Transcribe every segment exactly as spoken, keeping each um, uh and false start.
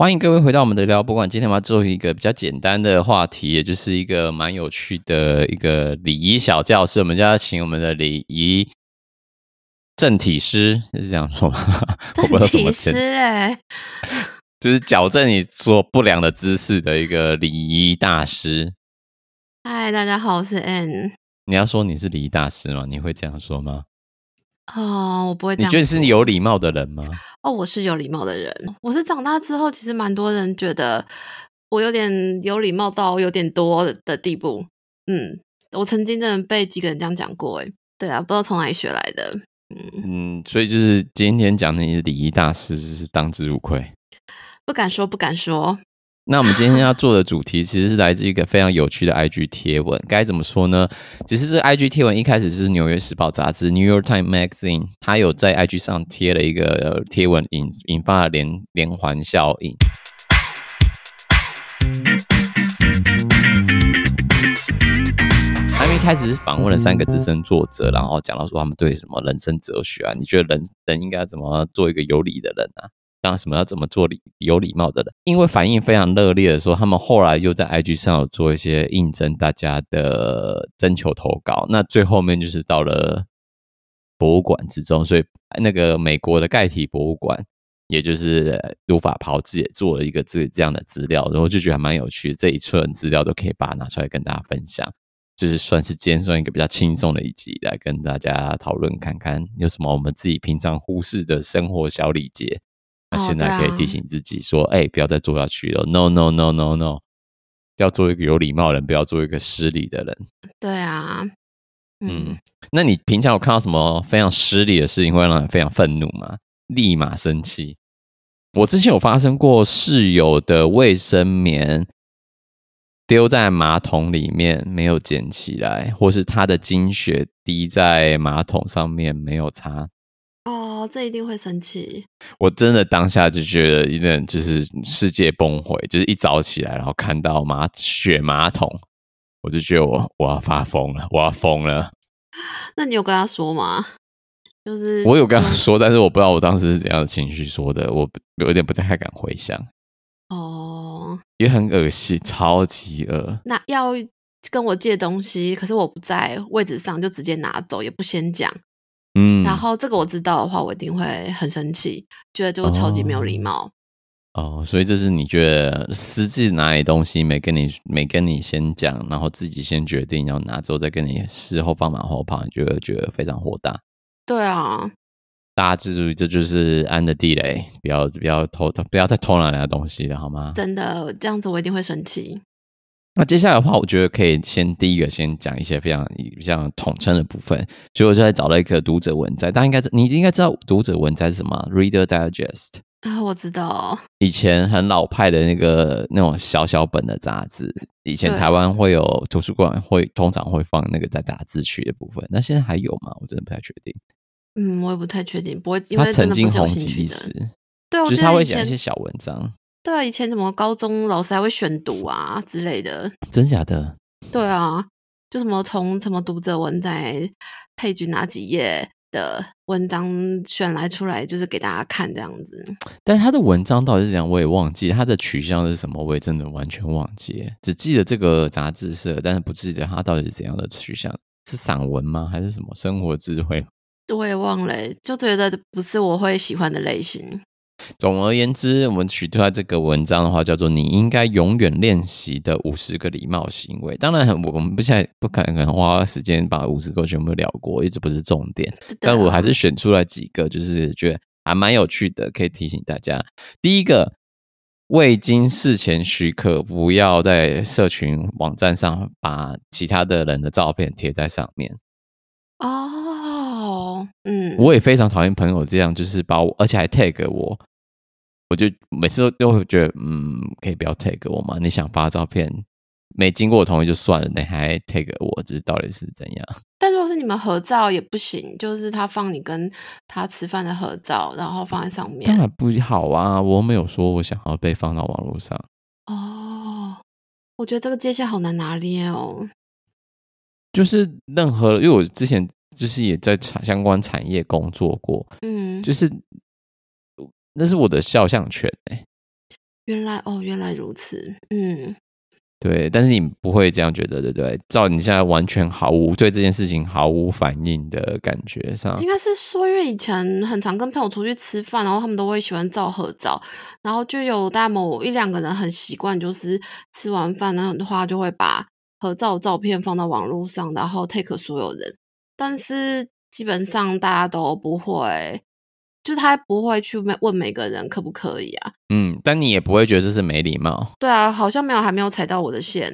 欢迎各位回到我们的聊博物馆。今天我们要做一个比较简单的话题，也就是一个蛮有趣的一个礼仪小教室。我们就要请我们的礼仪正体师，是这样说吗？正体师欸就是矫正你做不良的姿势的一个礼仪大师。嗨，大家好，我是 Ann。 你要说你是礼仪大师吗？你会这样说吗？哦，我不会这样。你觉得是有礼貌的人吗？哦，我是有礼貌的人。我是长大之后，其实蛮多人觉得我有点有礼貌到有点多的地步。嗯，我曾经真的被几个人这样讲过。哎，对啊，不知道从哪里学来的。嗯, 嗯，所以就是今天讲的你的礼仪大师是当之无愧。不敢说，不敢说。那我们今天要做的主题其实是来自一个非常有趣的 I G 贴文。该怎么说呢？其实这 I G 贴文一开始是纽约时报杂志 New York Times Magazine 它有在 I G 上贴了一个贴文， 引, 引发了 连, 连环效应。他们一开始是访问了三个资深作者，然后讲到说他们对什么人生哲学啊，你觉得 人, 人应该怎么做一个有理的人啊，当什么要怎么做理有礼貌的人。因为反应非常热烈的时候，他们后来又在 I G 上有做一些应征大家的征求投稿，那最后面就是到了博物馆之中。所以那个美国的盖体博物馆，也就是如法炮制，也做了一个这样的资料，然后就觉得还蛮有趣的，这一串资料都可以把它拿出来跟大家分享，就是算是今天算一个比较轻松的一集，来跟大家讨论看看有什么我们自己平常忽视的生活小礼节。那现在可以提醒自己说，哎、哦啊欸，不要再做下去了 ，no no no no no， 要做一个有礼貌的人，不要做一个失礼的人。对啊，嗯，嗯，那你平常有看到什么非常失礼的事情会让人非常愤怒吗？立马生气？我之前有发生过室友的卫生棉丢在马桶里面没有捡起来，或是他的精血滴在马桶上面没有擦。哦，这一定会生气。我真的当下就觉得一点就是世界崩毁，就是一早起来然后看到马血马桶，我就觉得我我要发疯了，我要疯了。那你有跟他说吗？就是我有跟他说，但是我不知道我当时是怎样的情绪说的，我有点不太敢回想。哦，因为很恶心，超级恶。那要跟我借东西，可是我不在位置上，就直接拿走，也不先讲。嗯，然后这个我知道的话，我一定会很生气，觉得就超级没有礼貌。哦，哦，所以这是你觉得私自拿你东西没跟你没跟你先讲，然后自己先决定要拿之后再跟你事后放马后炮，你就会觉得非常火大。对啊，大家注意，这就是安的地雷，不要不要偷不要再偷拿人家东西了，好吗？真的，这样子我一定会生气。那接下来的话，我觉得可以先第一个先讲一些非常比较统称的部分。所以我就在找了一个读者文摘，大家应该你应该知道读者文摘是什么 ，Reader Digest 啊，我知道。以前很老派的那个那种小小本的杂志，以前台湾会有图书馆会通常会放那个在杂志区的部分，那现在还有吗？我真的不太确定。嗯，我也不太确定，不会，因为他曾经红极一时，对，就是他会讲一些小文章。对啊，以前怎么高中老师还会选读啊之类的。真假的？对啊，就什么从什么读者文摘配局哪几页的文章选来出来，就是给大家看这样子。但他的文章到底是怎样我也忘记，他的取向是什么我也真的完全忘记，只记得这个杂志社，但是不记得他到底是怎样的取向。是散文吗？还是什么生活智慧？我也忘了，就觉得不是我会喜欢的类型。总而言之，我们取出来这个文章的话叫做你应该永远练习的五十个礼貌行为。当然我们不现在不可能花时间把五十个全部聊过，一直不是重点，但我还是选出来几个就是觉得还蛮有趣的可以提醒大家。第一个，未经事前许可不要在社群网站上把其他的人的照片贴在上面。哦，嗯，我也非常讨厌朋友这样，就是把我而且还 tag 我，我就每次都会觉得，嗯，可以不要 tag 我吗？你想发照片，没经过我同意就算了，你还 tag 我，这到底是怎样？但如果是你们合照也不行，就是他放你跟他吃饭的合照，然后放在上面，当然不好啊！我没有说我想要被放到网络上。哦，我觉得这个界限好难拿捏哦。就是任何，因为我之前就是也在相关产业工作过，嗯，就是。那是我的肖像权、欸、原来哦，原来如此，嗯，对。但是你不会这样觉得，对不对？照你现在完全毫无对这件事情毫无反应的感觉上，应该是说，因为以前很常跟朋友出去吃饭，然后他们都会喜欢照合照，然后就有大概某一两个人很习惯，就是吃完饭然后的话就会把合照照片放到网络上，然后 take 所有人，但是基本上大家都不会。就是他不会去问每个人可不可以啊，嗯，但你也不会觉得这是没礼貌。对啊，好像没有还没有踩到我的线、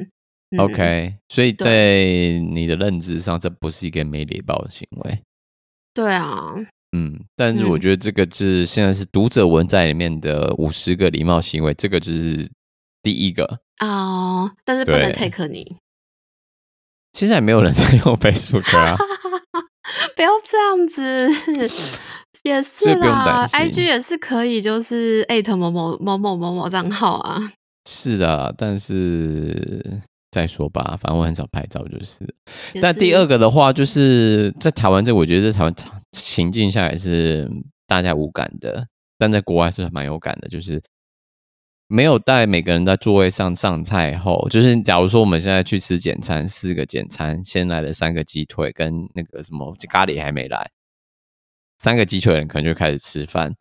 嗯、OK， 所以在你的认知上这不是一个没礼貌的行为。对啊，嗯，但是我觉得这个是、嗯、现在是读者文摘里面的五十个礼貌行为，这个就是第一个哦，但是不能 take 你。现在没有人在用 Facebook 啊不要这样子也是啦 ，I G 也是可以，就是艾特某某某某某某账号啊。是的，但是再说吧，反正我很少拍照，就是。是但第二个的话，就是在台湾这，我觉得在台湾情境下也是大家无感的，但在国外是蛮有感的，就是没有带每个人在座位上上菜后，就是假如说我们现在去吃简餐，四个简餐，先来了三个鸡腿跟那个什么咖喱还没来。三个鸡腿人可能就开始吃饭，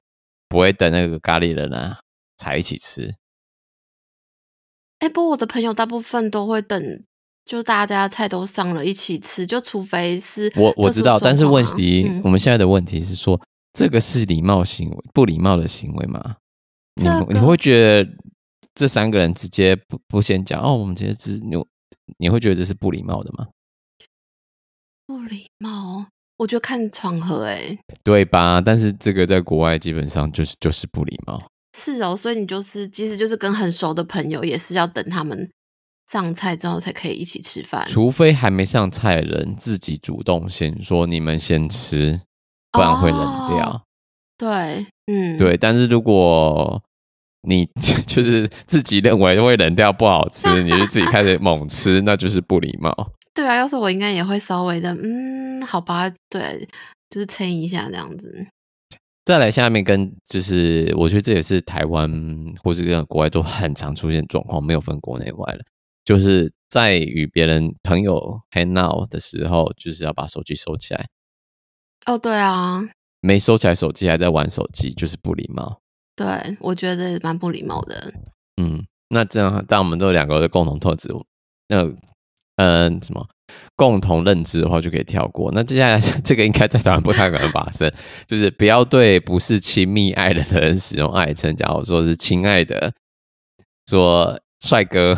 不会等那个咖喱人啊才一起吃。哎、欸，不过我的朋友大部分都会等，就大家菜都上了一起吃，就除非是我我知道，但是问题、嗯、我们现在的问题是说，这个是礼貌行为，不礼貌的行为吗？你、這個、你会觉得这三个人直接 不, 不先讲哦，我们直接吃，你你会觉得这是不礼貌的吗？不礼貌。我觉得看场合哎、欸，对吧？但是这个在国外基本上就是就是不礼貌。是哦，所以你就是即使就是跟很熟的朋友，也是要等他们上菜之后才可以一起吃饭。除非还没上菜的人自己主动先说你们先吃，不然会冷掉。哦、对，嗯，对。但是如果你就是自己认为会冷掉不好吃，你就自己开始猛吃，那就是不礼貌。对啊，要是我应该也会稍微的，嗯，好吧，对，就是撑一下这样子。再来下面跟就是，我觉得这也是台湾或是跟国外都很常出现状况，没有分国内外了。就是在与别人朋友 hang out 的时候，就是要把手机收起来。哦，对啊，没收起来手机还在玩手机，就是不礼貌。对，我觉得蛮不礼貌的。嗯，那这样，但我们都有两个的共同特质，那。嗯，什么共同认知的话就可以跳过。那接下来这个应该在台湾不太可能发生，就是不要对不是亲密爱人的人使用爱称，假如说是亲爱的、说帅哥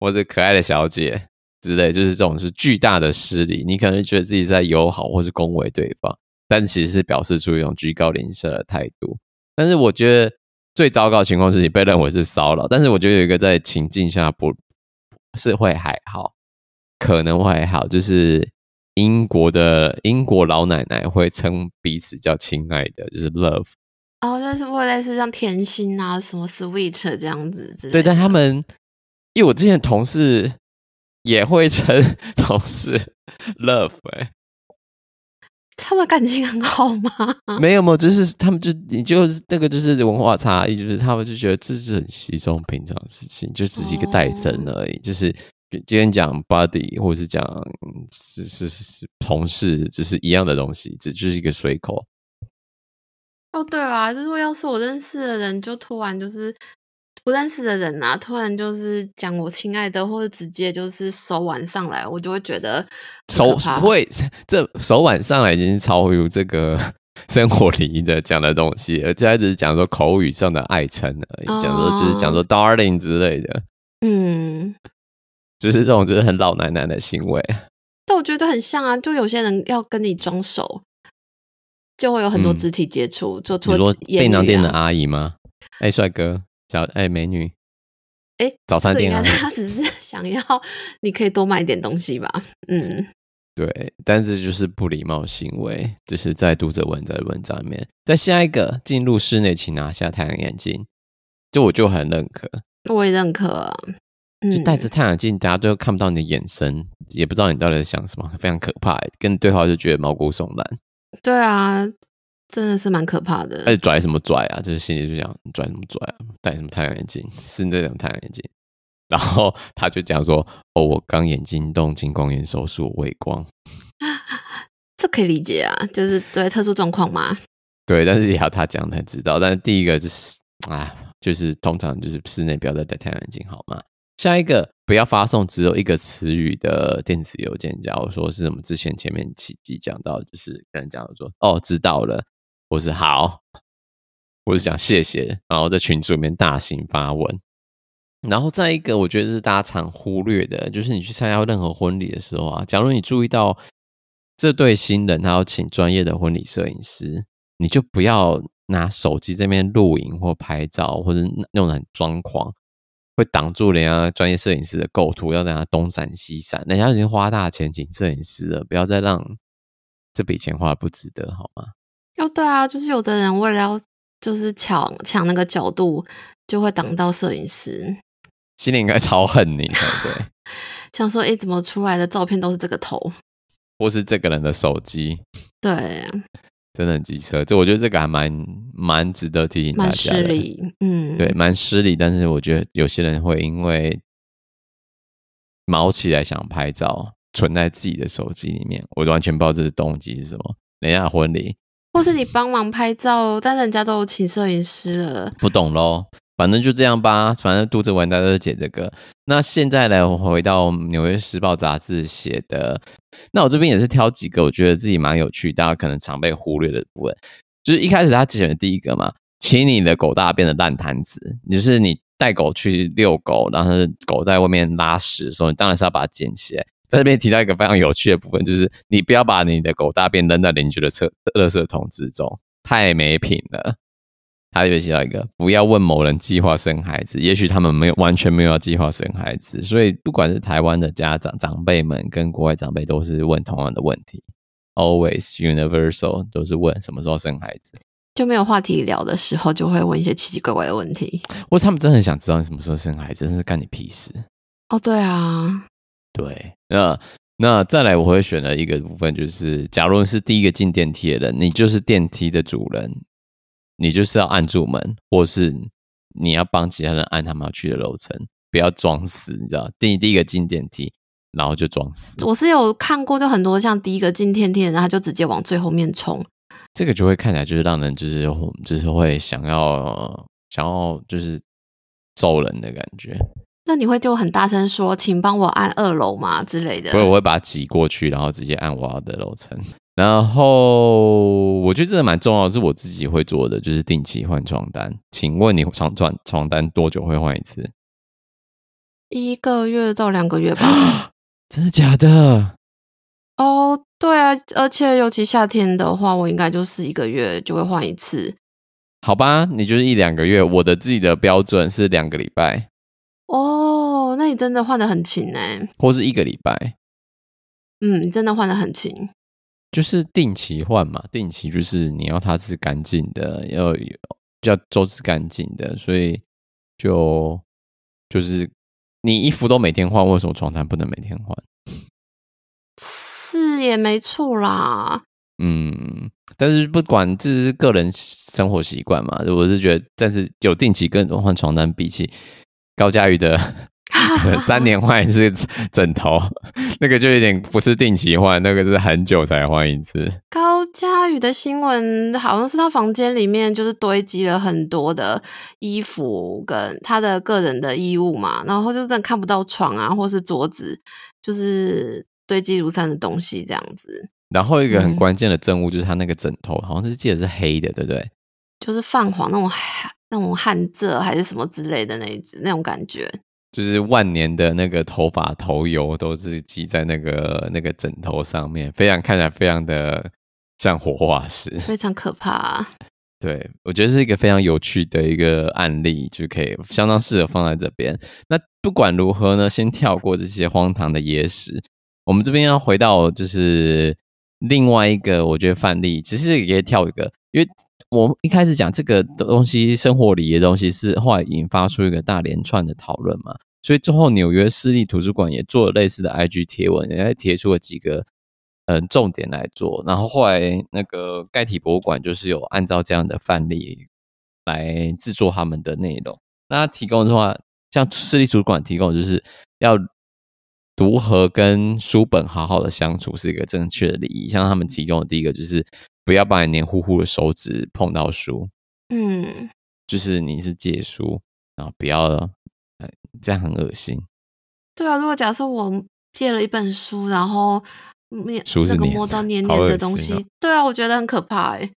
或者可爱的小姐之类，就是这种是巨大的失礼。你可能觉得自己在友好或是恭维对方，但其实是表示出一种居高临下的态度。但是我觉得最糟糕的情况是你被认为是骚扰，但是我觉得有一个在情境下不是会还好。可能会还好，就是英国的英国老奶奶会称彼此叫亲爱的，就是 love 哦，就是会类似像甜心啊什么 sweet 这样子之类的。对，但他们因为我之前同事也会称同事 love、欸、他们感情很好吗？没有没有，就是他们就你就是那个就是文化差异，就是他们就觉得这是很稀松平常的事情，就只是一个代称而已、哦、就是今天讲 buddy 或者是讲是是是同事，就是一样的东西，只就是一个随口。哦，对啊，就是说要是我认识的人，就突然就是不认识的人啊，突然就是讲我亲爱的，或者直接就是手挽上来，我就会觉得手会这手挽上来已经超乎这个生活礼仪的讲的东西，而且只是讲说口语上的爱称而已，讲说、哦、就是讲说 darling 之类的，嗯。就是这种就是很老奶奶的行为，但我觉得很像啊，就有些人要跟你装熟就会有很多肢体接触、嗯、就除了言语、啊、便当店的阿姨吗？哎帅哥小哎美女哎早餐店啊，他只是想要你可以多买一点东西吧，嗯对，但是就是不礼貌行为，就是在读者文在文章里面。再下一个，进入室内请拿下太阳眼镜，就我就很认可，我也认可啊，就戴着太阳镜，大家都看不到你的眼神，也不知道你到底在想什么，非常可怕，跟对话就觉得毛骨悚然。对啊，真的是蛮可怕的。而且拽什么拽啊，就是心里就想拽什么拽啊，戴什么太阳眼镜，是那种太阳眼镜。然后他就讲说，哦，我刚眼睛动青光眼手术，我畏光。这可以理解啊，就是对特殊状况嘛。对，但是也要他讲才知道。但是第一个就是啊，就是通常就是室内不要再戴太阳眼镜好吗？下一个，不要发送只有一个词语的电子邮件。假如说是什么之前前面几集讲到，就是跟人讲说哦知道了，我是好，我是讲谢谢，然后在群组里面大型发文。然后再一个我觉得是大家常忽略的，就是你去参加任何婚礼的时候啊，假如你注意到这对新人他要请专业的婚礼摄影师，你就不要拿手机这边录影或拍照，或者用得很装狂，会挡住人家专业摄影师的构图，要让他东闪西闪。人家已经花大钱请摄影师了，不要再让这笔钱花不值得好吗？哦，对啊，就是有的人为了要就是抢抢那个角度，就会挡到摄影师，心里应该超恨你才对。想说，哎，怎么出来的照片都是这个头，或是这个人的手机？对，真的很机车。这我觉得这个还蛮蛮值得提醒大家的，蛮失礼，嗯，对，蛮失礼。但是我觉得有些人会因为毛起来想拍照，存在自己的手机里面，我完全不知道这是动机是什么。人家的婚礼，或是你帮忙拍照，但人家都有请摄影师了，不懂咯。反正就这样吧，反正肚子玩大家都解这个。那现在来回到纽约时报杂志写的，那我这边也是挑几个我觉得自己蛮有趣，大家可能常被忽略的部分。就是一开始他选的第一个嘛，请你的狗大便的烂摊子，就是你带狗去遛狗，然后狗在外面拉屎的时候，你当然是要把它捡起来。在这边提到一个非常有趣的部分，就是你不要把你的狗大便扔到邻居的垃圾桶之中，太没品了。他就写到一个，不要问某人计划生孩子，也许他们没有完全没有要计划生孩子，所以不管是台湾的家长长辈们跟国外长辈都是问同样的问题， always universal 都是问什么时候生孩子，就没有话题聊的时候就会问一些奇奇怪怪的问题，或者他们真的很想知道你什么时候生孩子，真是干你屁事哦。对啊，对，那那再来我会选的一个部分就是，假如是第一个进电梯的人，你就是电梯的主人，你就是要按住门，或是你要帮其他人按他们要去的楼层，不要装死，你知道，第一个进电梯然后就装死。我是有看过，就很多像第一个进电梯的人他就直接往最后面冲，这个就会看起来就是让人就是就是会想要想要就是揍人的感觉。那你会就很大声说请帮我按二楼嘛之类的？不会，我会把它挤过去，然后直接按我要的楼层。然后我觉得这个蛮重要的，是我自己会做的，就是定期换床单。请问你床床床单多久会换一次？一个月到两个月吧。真的假的？哦、oh, 对啊，而且尤其夏天的话，我应该就是一个月就会换一次。好吧，你就是一两个月。我的自己的标准是两个礼拜。哦、oh, 那你真的换得很勤欸。或是一个礼拜。嗯，你真的换得很勤。就是定期换嘛，定期就是你要它是干净的，要要周是干净的，所以就就是你衣服都每天换，为什么床单不能每天换？是也没错啦。嗯，但是不管这是个人生活习惯嘛，我是觉得，但是有定期跟换床单比起高嘉瑜的三年换一次枕头那个就有点不是定期换，那个是很久才换一次。高嘉瑜的新闻好像是他房间里面就是堆积了很多的衣服跟他的个人的衣物嘛，然后就真的看不到床啊或是桌子，就是堆积如山的东西这样子。然后一个很关键的证物就是他那个枕头、嗯、好像是记得是黑的对不对？就是泛黄那种那种汗渍还是什么之类的，那一只那种感觉，就是万年的那个头发头油都是积在那个那个枕头上面，非常看起来非常的像活化石，非常可怕、啊。对，我觉得是一个非常有趣的一个案例，就可以相当适合放在这边。那不管如何呢，先跳过这些荒唐的野史，我们这边要回到就是另外一个我觉得范例，其实也可以跳一个，因为我一开始讲这个东西，生活礼仪的东西是后来引发出一个大连串的讨论嘛，所以之后纽约市立图书馆也做了类似的 I G 贴文，也贴出了几个嗯、呃、重点来做。然后后来那个盖体博物馆就是有按照这样的范例来制作他们的内容。那提供的话，像市立图书馆提供就是要如何跟书本好好的相处是一个正确的礼仪，像他们提供的第一个就是不要把你黏糊糊的手指碰到书，嗯，就是你是借书，然后不要、呃、这样很恶心。对啊，如果假设我借了一本书，然后书是黏的，那个摸到黏黏的东西、哦、对啊，我觉得很可怕耶。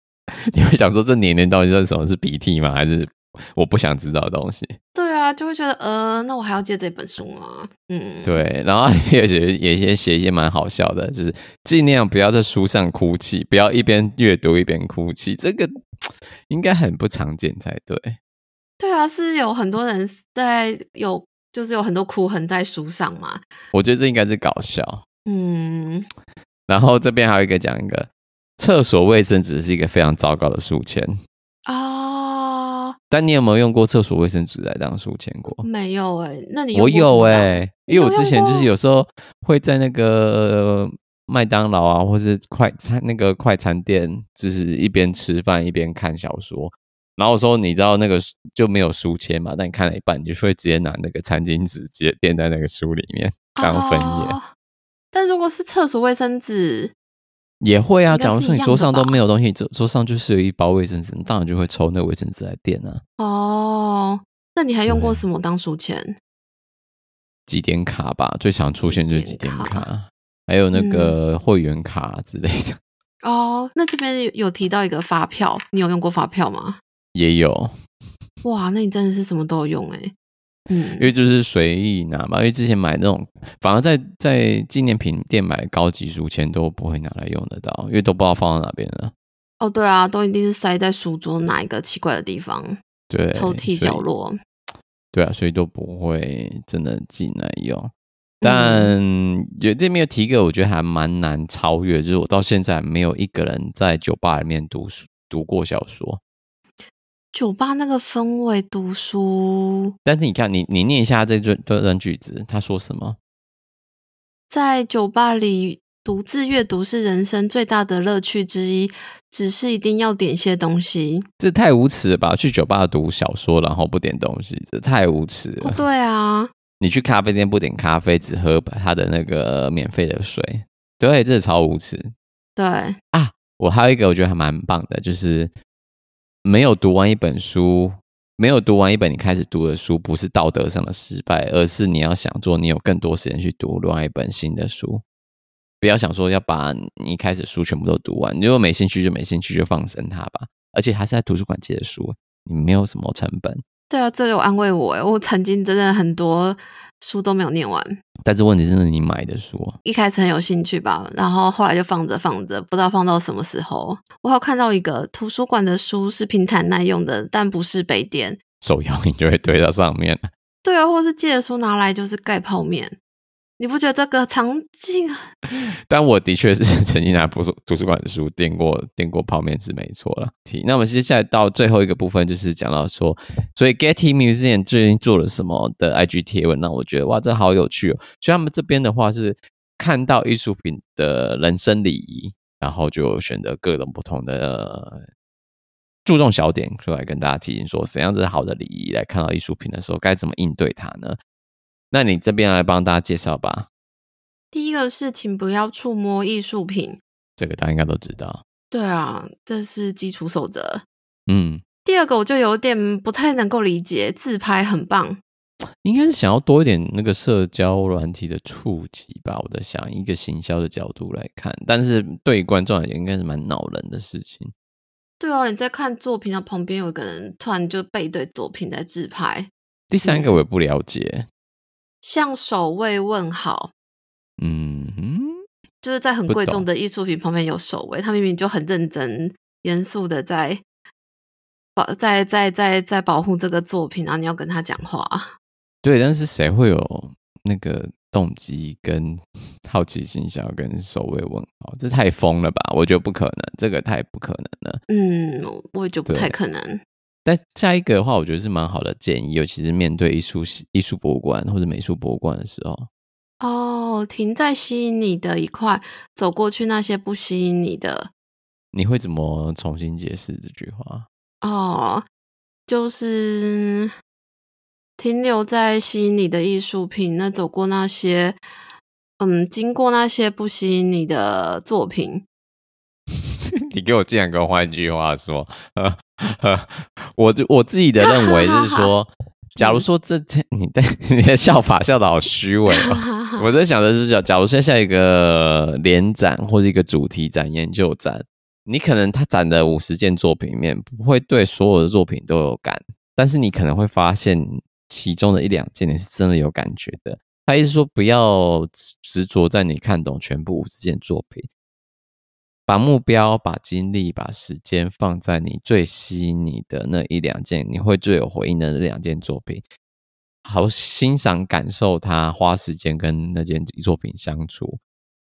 你会想说这黏黏到底是什么，是鼻涕吗？还是我不想知道的东西？对啊，就会觉得呃，那我还要借这本书吗？嗯，对。然后也也写一些蛮好笑的，就是尽量不要在书上哭泣，不要一边阅读一边哭泣，这个应该很不常见才对。对啊，是有很多人在有就是有很多哭痕在书上嘛，我觉得这应该是搞笑。嗯，然后这边还有一个讲一个厕所卫生纸是一个非常糟糕的书签啊。但你有没有用过厕所卫生纸来当书签过？没有哎、欸，那你用过什么？我有哎、欸，因为我之前就是有时候会在那个麦当劳啊，或是快餐那个快餐店，就是一边吃饭一边看小说。然后说你知道那个就没有书签嘛，但你看了一半，你就会直接拿那个餐巾纸直接垫在那个书里面当分页、哦。但如果是厕所卫生纸，也会啊，假如说你桌上都没有东西，桌上就是有一包卫生纸，当然就会抽那卫生纸来垫啊。哦，那你还用过什么当书签？集点卡吧，最常出现就是集点卡，卡还有那个会员卡之类的。嗯、哦，那这边有提到一个发票，你有用过发票吗？也有。哇，那你真的是什么都有用哎、欸。嗯，因为就是随意拿嘛，因为之前买那种反而在在纪念品店买高级书签都不会拿来用得到，因为都不知道放到哪边了。哦对啊，都一定是塞在书桌哪一个奇怪的地方，对，抽屉角落。对啊，所以都不会真的进来用。但有这边有提个我觉得还蛮难超越，就是我到现在没有一个人在酒吧里面读书读过小说。酒吧那个氛围读书，但是你看你你念一下这段句子，他说什么？在酒吧里独自阅读是人生最大的乐趣之一，只是一定要点些东西。这太无耻了吧，去酒吧读小说然后不点东西，这太无耻了、哦、对啊，你去咖啡店不点咖啡，只喝他的那个免费的水，对，这超无耻。对啊，我还有一个我觉得还蛮棒的，就是没有读完一本书，没有读完一本你开始读的书，不是道德上的失败，而是你要想做，你有更多时间去读另外一本新的书。不要想说要把你一开始书全部都读完，如果没兴趣就没兴趣，就放生它吧。而且还是在图书馆借的书，你没有什么成本。对啊，这有安慰我耶，我曾经真的很多书都没有念完。但是问题是你买的书、啊、一开始很有兴趣吧，然后后来就放着放着，不知道放到什么时候。我还有看到一个图书馆的书是平坦耐用的，但不是杯垫，手摇你就会堆到上面。对啊，或是借的书拿来就是盖泡面，你不觉得这个场景？但我的确是曾经拿图书图书馆的书垫过垫过泡面是没错了。那我们接下来到最后一个部分，就是讲到说，所以 Getty Museum 最近做了什么的 I G 贴文，让我觉得哇，这好有趣哦。所以他们这边的话是看到艺术品的人生礼仪，然后就选择各种不同的注重小点出来跟大家提醒说，怎样是好的礼仪来看到艺术品的时候该怎么应对它呢？那你这边来帮大家介绍吧。第一个是请不要触摸艺术品，这个大家应该都知道。对啊，这是基础守则。嗯。第二个我就有点不太能够理解，自拍很棒，应该是想要多一点那个社交软体的触及吧，我在想一个行销的角度来看，但是对观众来讲应该是蛮恼人的事情。对啊，你在看作品的旁边有一个人突然就背对作品在自拍。第三个我也不了解。嗯，向守卫问好。嗯，就是在很贵重的艺术品旁边有守卫，他明明就很认真严肃的在在在在在保护这个作品，然后你要跟他讲话。对，但是谁会有那个动机跟好奇心想要跟守卫问好？这太疯了吧，我觉得不可能，这个太不可能了。嗯，我觉得不太可能。但下一个的话我觉得是蛮好的建议，尤其是面对艺术艺术博物馆或者美术博物馆的时候。哦，停在吸引你的一块，走过去那些不吸引你的。你会怎么重新解释这句话？哦，就是停留在吸引你的艺术品，那走过那些，嗯，经过那些不吸引你的作品。你给我竟然给我换一句话说，呵呵 我, 我自己的认为是说假如说这你的你的笑法笑得好虚伪哦。我在想的是，假如说下一个联展或是一个主题展研究展，你可能他展的五十件作品里面不会对所有的作品都有感，但是你可能会发现其中的一两件你是真的有感觉的。他意思说不要执着在你看懂全部五十件作品，把目标把精力把时间放在你最吸引你的那一两件你会最有回应的那两件作品，好欣赏感受它，花时间跟那件作品相处，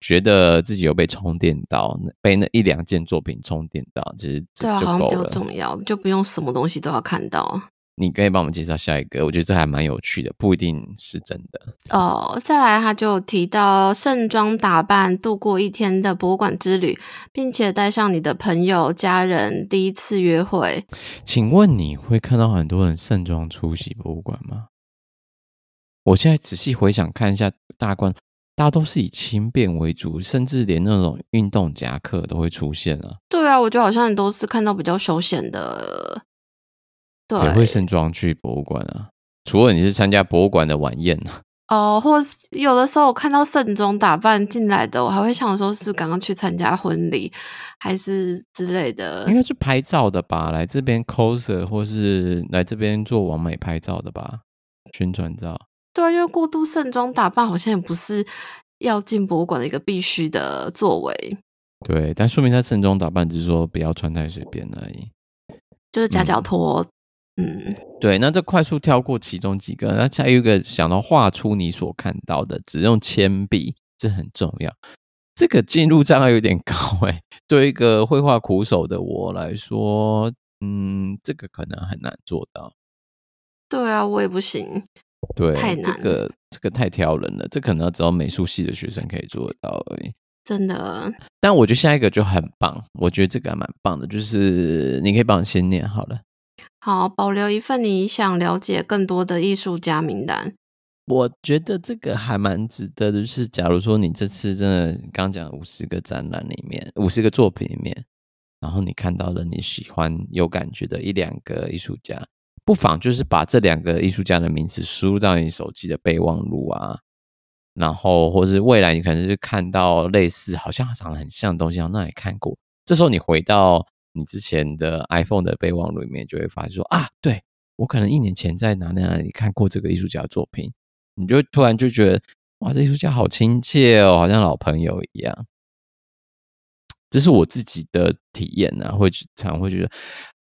觉得自己有被充电到，被那一两件作品充电到，其实这就够了。对啊，好像比较重要，就不用什么东西都要看到。你可以帮我们介绍下一个，我觉得这还蛮有趣的，不一定是真的哦。再来他就提到盛装打扮度过一天的博物馆之旅，并且带上你的朋友家人第一次约会。请问你会看到很多人盛装出席博物馆吗？我现在仔细回想看一下大观，大家都是以轻便为主，甚至连那种运动夹克都会出现啊。对啊，我觉得好像你都是看到比较休闲的，只会盛装去博物馆啊，除了你是参加博物馆的晚宴啊。哦，或有的时候我看到盛装打扮进来的，我还会想说是刚刚去参加婚礼还是之类的。应该是拍照的吧，来这边 coser 或是来这边做网美拍照的吧，宣传照。对啊，因为过度盛装打扮好像也不是要进博物馆的一个必须的作为。对，但说明他盛装打扮只是说不要穿太随便而已，就是夹脚拖。嗯嗯，对，那这快速跳过其中几个，那还有一个想到画出你所看到的，只用铅笔，这很重要。这个进入障碍有点高哎、欸，对一个绘画苦手的我来说，嗯，这个可能很难做到。对啊，我也不行，对，太难了，这个这个太挑人了，这可能要只有美术系的学生可以做得到而已。真的，但我觉得下一个就很棒，我觉得这个还蛮棒的，就是你可以帮我先念好了。好，保留一份你想了解更多的艺术家名单。我觉得这个还蛮值得的，就是假如说你这次真的刚讲五十个展览里面，五十个作品里面，然后你看到了你喜欢有感觉的一两个艺术家，不妨就是把这两个艺术家的名字输入到你手机的备忘录啊，然后或是未来你可能是看到类似好像长得很像的东西，那你看过，这时候你回到你之前的 iPhone 的备忘录里面，就会发现说啊，对，我可能一年前在哪哪里看过这个艺术家的作品，你就突然就觉得哇，这艺术家好亲切哦，好像老朋友一样。这是我自己的体验啊，会常会觉得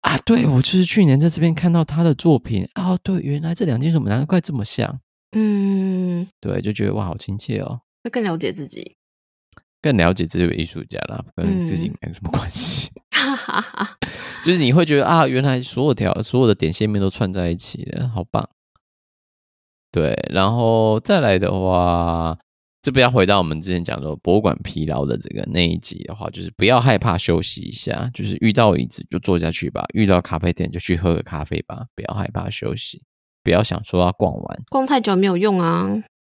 啊，对，我就是去年在这边看到他的作品啊，对，原来这两件怎么难怪这么像，嗯，对，就觉得哇，好亲切哦，会更了解自己。更了解这位艺术家啦，跟自己没有什么关系。嗯、就是你会觉得啊，原来所有条、所有的点线面都串在一起的，好棒。对，然后再来的话，这边要回到我们之前讲的博物馆疲劳的这个那一集的话，就是不要害怕休息一下，就是遇到椅子就坐下去吧，遇到咖啡店就去喝个咖啡吧，不要害怕休息，不要想说要逛完，逛太久没有用啊。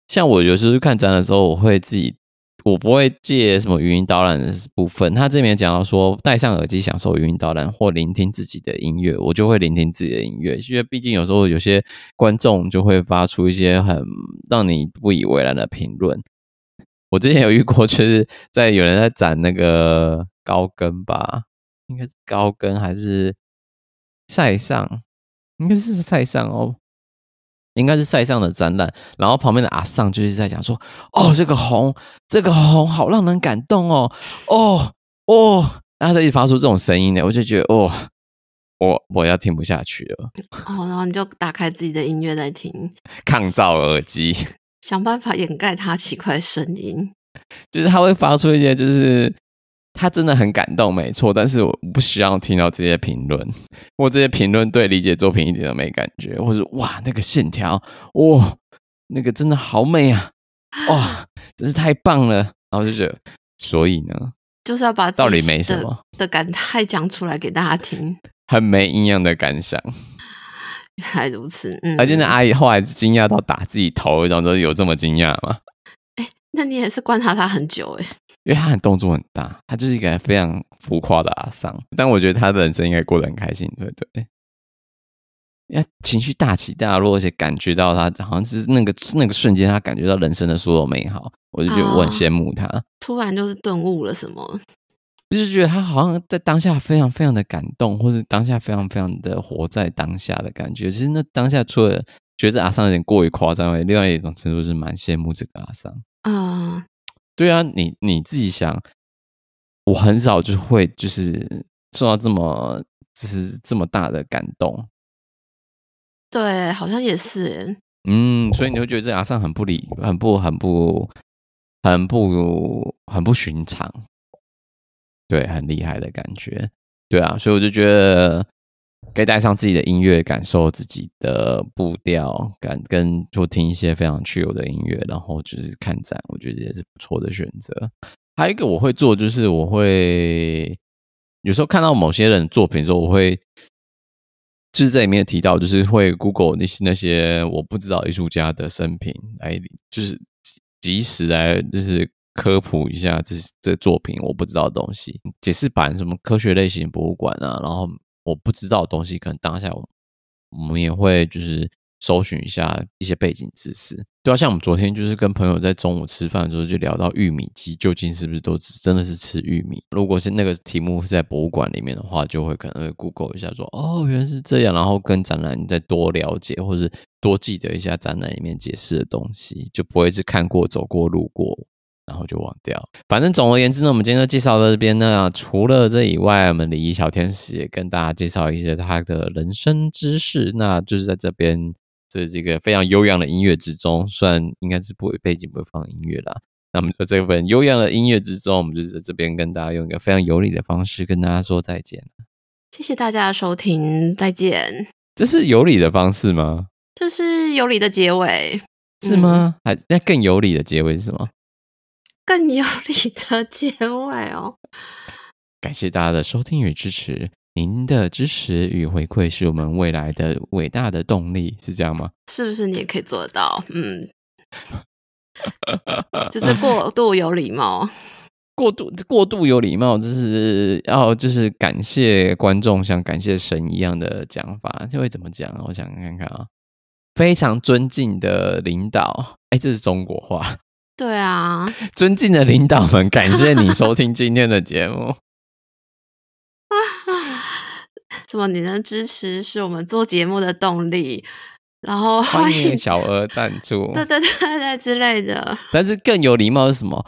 像我有时候看展的时候，我会自己。我不会借什么语音导览的部分，他这边讲到说戴上耳机享受语音导览或聆听自己的音乐，我就会聆听自己的音乐，因为毕竟有时候有些观众就会发出一些很让你不以为然的评论。我之前有遇过，就是在有人在展那个高跟吧，应该是高跟还是塞尚，应该是塞尚哦。应该是塞尚的展览，然后旁边的阿尚就是在讲说哦，这个红这个红好让人感动哦哦哦，然后他就一直发出这种声音呢，我就觉得哦，我我要听不下去了哦，然后你就打开自己的音乐在听，抗噪耳机想办法掩盖他奇怪的声音，就是他会发出一些，就是他真的很感动没错，但是我不希望听到这些评论，或这些评论对理解作品一点都没感觉，或是哇那个线条哇那个真的好美啊，哇，真是太棒了。然后就觉得，所以呢，就是要把自己道理没什么的感慨讲出来给大家听，很没营养的感想。原来如此，嗯。而且那阿姨后来惊讶到打自己头，想说有这么惊讶吗？哎、欸，那你也是观察她很久哎、欸，因为她动作很大，她就是一个非常浮夸的阿桑。但我觉得她的人生应该过得很开心，对不对？要情绪大起大落，而且感觉到他好像是那个那个瞬间，他感觉到人生的所有美好，我就觉得我很羡慕他。啊、突然就是顿悟了什么，就是觉得他好像在当下非常非常的感动，或者当下非常非常的活在当下的感觉。其实那当下除了觉得阿桑有点过于夸张，另外一种程度是蛮羡慕这个阿桑。啊，对啊，你你自己想，我很少就会就是受到这么就是这么大的感动。对，好像也是耶。嗯，所以你会觉得这阿桑很不理、很不、很不、很不、很不寻常，对，很厉害的感觉，对啊。所以我就觉得可以带上自己的音乐，感受自己的步调，感跟就听一些非常自由的音乐，然后就是看展，我觉得也是不错的选择。还有一个我会做，就是我会有时候看到某些人的作品的时候，我会。就是这里面提到，就是会 Google 那些我不知道艺术家的生平，来就是及时来就是科普一下这这作品我不知道的东西，解释版什么科学类型博物馆啊，然后我不知道的东西，可能当下我我们也会就是搜寻一下一些背景知识。对啊，像我们昨天就是跟朋友在中午吃饭的时候就聊到玉米鸡究竟是不是都真的是吃玉米，如果是那个题目在博物馆里面的话，就会可能会 Google 一下说哦原来是这样，然后跟展览再多了解，或是多记得一下展览里面解释的东西，就不会是看过走过路过然后就忘掉。反正总而言之呢，我们今天就介绍到这边呢。除了这以外，我们礼仪小天使也跟大家介绍一些他的人生知识，那就是在这边这是一个非常悠扬的音乐之中，虽然应该是不会背景不会放音乐啦，那么在这份悠扬的音乐之中，我们就在这边跟大家用一个非常有理的方式跟大家说再见。谢谢大家的收听，再见。这是有理的方式吗？这是有理的结尾是吗？嗯、还那更有理的结尾是什么？更有理的结尾哦。感谢大家的收听与支持，您的支持与回馈是我们未来的伟大的动力，是这样吗？是不是你也可以做得到？嗯，就是过度有礼貌，过度过度有礼貌，就是要就是感谢观众，像感谢神一样的讲法，这会怎么讲？我想看看啊，非常尊敬的领导，哎，这是中国话。对啊，尊敬的领导们，感谢你收听今天的节目。什么？你的支持是我们做节目的动力，然后欢迎小额赞助，对对对对之类的。但是更有礼貌是什么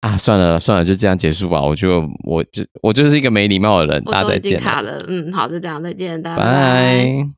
啊？算了算了，就这样结束吧。我就我就我就是一个没礼貌的人，大家再见了。我都已经卡了，嗯，好，就这样，再见，大家拜拜。